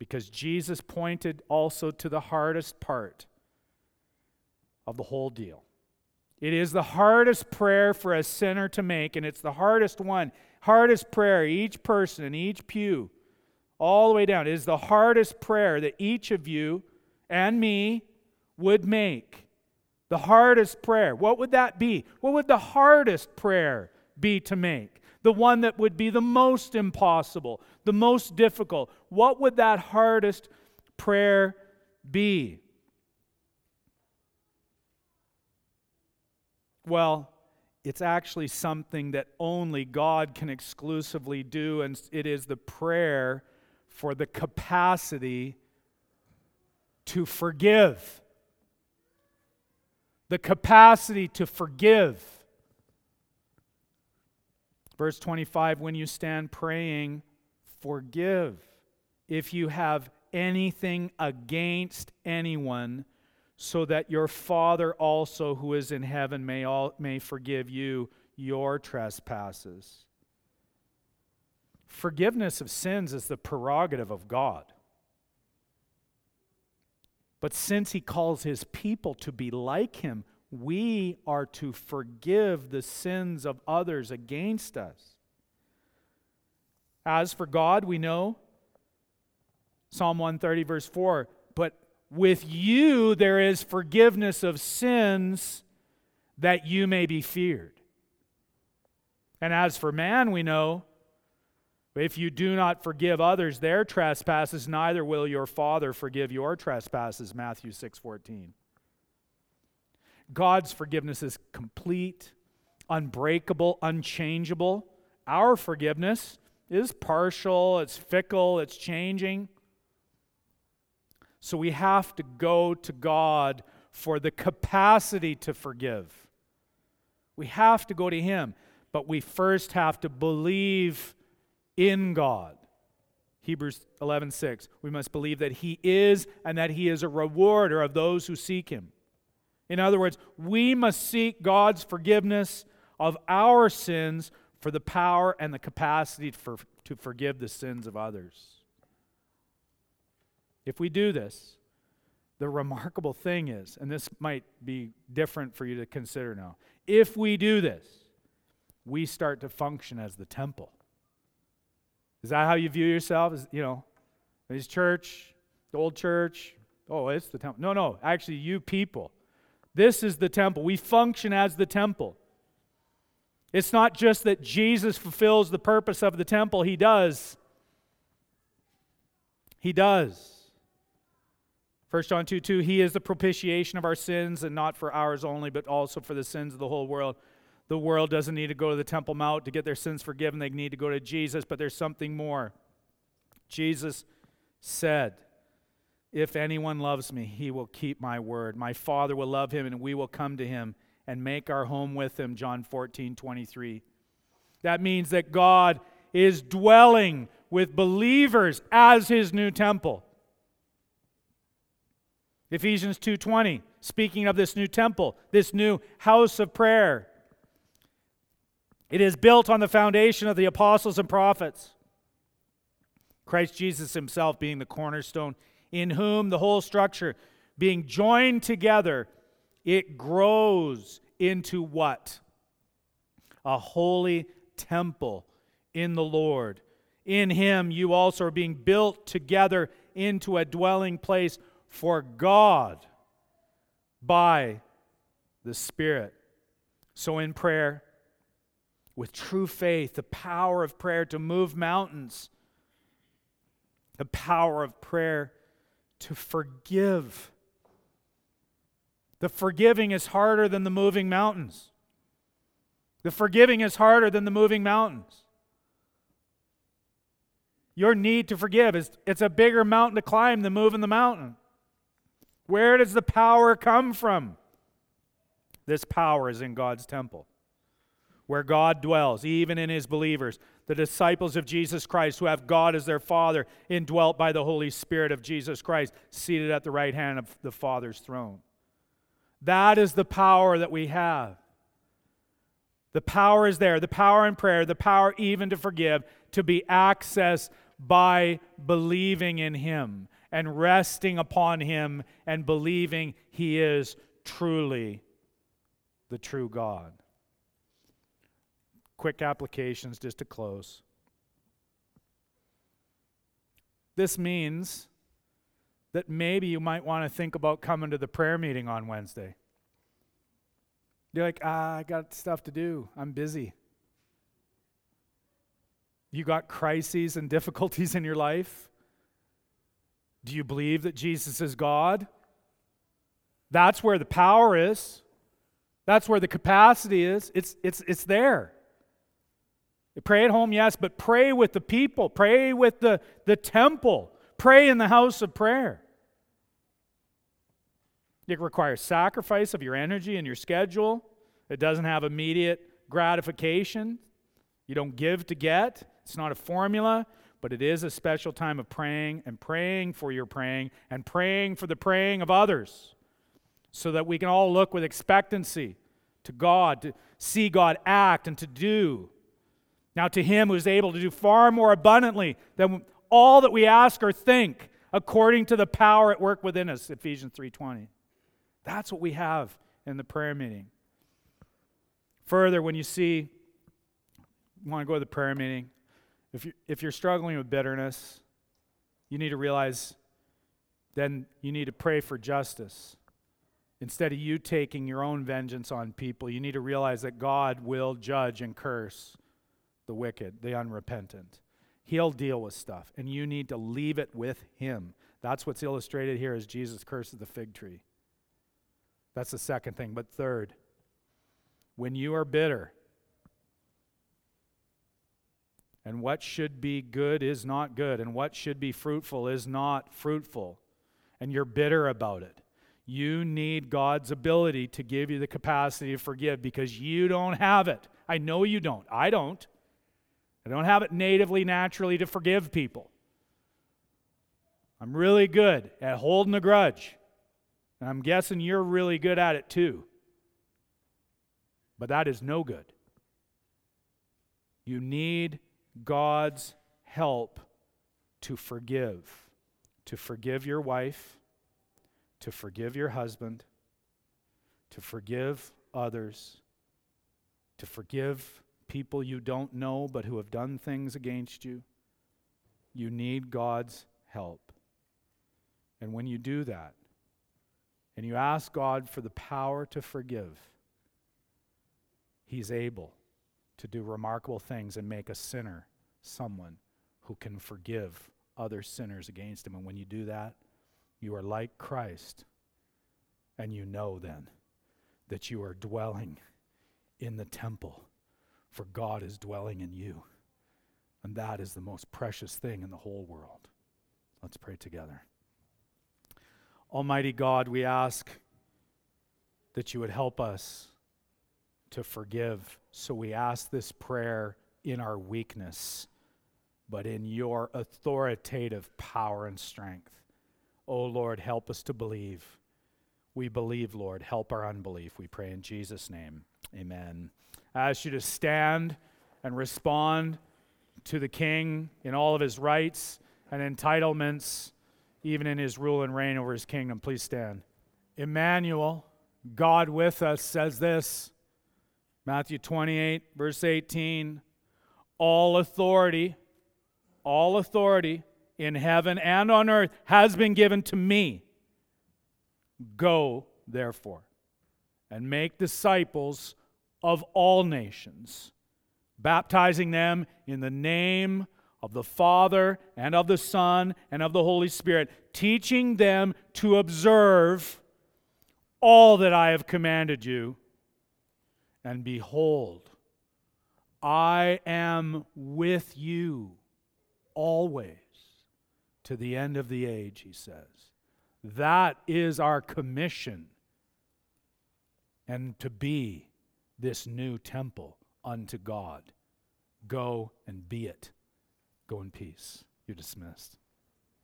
Because Jesus pointed also to the hardest part of the whole deal. It is the hardest prayer for a sinner to make, and it's the hardest one, hardest prayer, each person in each pew, all the way down. It is the hardest prayer that each of you and me would make. The hardest prayer. What would that be? What would the hardest prayer be to make? The one that would be the most impossible, the most difficult. What would that hardest prayer be? Well, it's actually something that only God can exclusively do, and it is the prayer for the capacity to forgive. The capacity to forgive. Verse twenty-five, when you stand praying, forgive. If you have anything against anyone, so that your Father also who is in heaven may all, may forgive you your trespasses. Forgiveness of sins is the prerogative of God. But since He calls His people to be like Him, we are to forgive the sins of others against us. As for God, we know, Psalm one thirty verse four, but with you there is forgiveness of sins that you may be feared. And as for man, we know, if you do not forgive others their trespasses, neither will your Father forgive your trespasses, Matthew six fourteen. God's forgiveness is complete, unbreakable, unchangeable. Our forgiveness is partial, it's fickle, it's changing. So we have to go to God for the capacity to forgive. We have to go to Him, but we first have to believe in God. Hebrews eleven six. We must believe that He is and that He is a rewarder of those who seek Him. In other words, we must seek God's forgiveness of our sins for the power and the capacity for, to forgive the sins of others. If we do this, the remarkable thing is, and this might be different for you to consider now, if we do this, we start to function as the temple. Is that how you view yourself? Is, you know, this church, the old church, oh, it's the temple. No, no, actually you people. This is the temple. We function as the temple. It's not just that Jesus fulfills the purpose of the temple. He does. He does. First John two two, He is the propitiation of our sins, and not for ours only, but also for the sins of the whole world. The world doesn't need to go to the Temple Mount to get their sins forgiven. They need to go to Jesus, but there's something more. Jesus said, if anyone loves me, he will keep my word. My Father will love him, and we will come to him and make our home with him, John fourteen twenty-three. That means that God is dwelling with believers as his new temple. Ephesians two twenty, speaking of this new temple, this new house of prayer. It is built on the foundation of the apostles and prophets, Christ Jesus himself being the cornerstone, in whom the whole structure, being joined together, it grows into what? A holy temple in the Lord. In him you also are being built together into a dwelling place for God by the Spirit. So in prayer, with true faith, the power of prayer to move mountains, the power of prayer to forgive. The forgiving is harder than the moving mountains. The forgiving is harder than the moving mountains. Your need to forgive is it's a bigger mountain to climb than moving the mountain. Where does the power come from? This power is in God's temple, where God dwells, even in his believers, the disciples of Jesus Christ who have God as their Father, indwelt by the Holy Spirit of Jesus Christ, seated at the right hand of the Father's throne. That is the power that we have. The power is there, the power in prayer, the power even to forgive, to be accessed by believing in him and resting upon him and believing he is truly the true God. Quick applications just to close. This means that maybe you might want to think about coming to the prayer meeting on Wednesday. You're like, ah, I got stuff to do. I'm busy. You got crises and difficulties in your life. Do you believe that Jesus is God? That's where the power is. That's where the capacity is. It's, it's, it's there. You pray at home, yes, but pray with the people. Pray with the, the temple. Pray in the house of prayer. It requires sacrifice of your energy and your schedule. It doesn't have immediate gratification. You don't give to get. It's not a formula, but it is a special time of praying and praying for your praying and praying for the praying of others so that we can all look with expectancy to God, to see God act and to do. Now to him who is able to do far more abundantly than all that we ask or think according to the power at work within us, Ephesians three twenty. That's what we have in the prayer meeting. Further, when you see, you want to go to the prayer meeting, if you're, if you're struggling with bitterness, you need to realize then you need to pray for justice. Instead of you taking your own vengeance on people, you need to realize that God will judge and curse the wicked, the unrepentant. He'll deal with stuff, and you need to leave it with him. That's what's illustrated here as Jesus curses the fig tree. That's the second thing. But third, when you are bitter and what should be good is not good and what should be fruitful is not fruitful and you're bitter about it, you need God's ability to give you the capacity to forgive because you don't have it. I know you don't. I don't. I don't have it natively, naturally to forgive people. I'm really good at holding a grudge. And I'm guessing you're really good at it too. But that is no good. You need God's help to forgive. To forgive your wife. To forgive your husband. To forgive others. To forgive people you don't know but who have done things against you. You need God's help. And when you do that, and you ask God for the power to forgive, he's able to do remarkable things and make a sinner someone who can forgive other sinners against him. And when you do that, you are like Christ. And you know then that you are dwelling in the temple, for God is dwelling in you. And that is the most precious thing in the whole world. Let's pray together. Almighty God, we ask that you would help us to forgive. So we ask this prayer in our weakness, but in your authoritative power and strength. Oh, Lord, help us to believe. We believe, Lord. Help our unbelief, we pray in Jesus' name. Amen. I ask you to stand and respond to the King in all of his rights and entitlements, even in his rule and reign over his kingdom. Please stand. Emmanuel, God with us, says this, Matthew twenty-eight, verse eighteen, all authority, all authority in heaven and on earth has been given to me. Go, therefore, and make disciples of all nations, baptizing them in the name of the Father and of the Son and of the Holy Spirit, teaching them to observe all that I have commanded you. And behold, I am with you always to the end of the age, he says. That is our commission, and to be this new temple unto God. Go and be it. Go in peace. You're dismissed.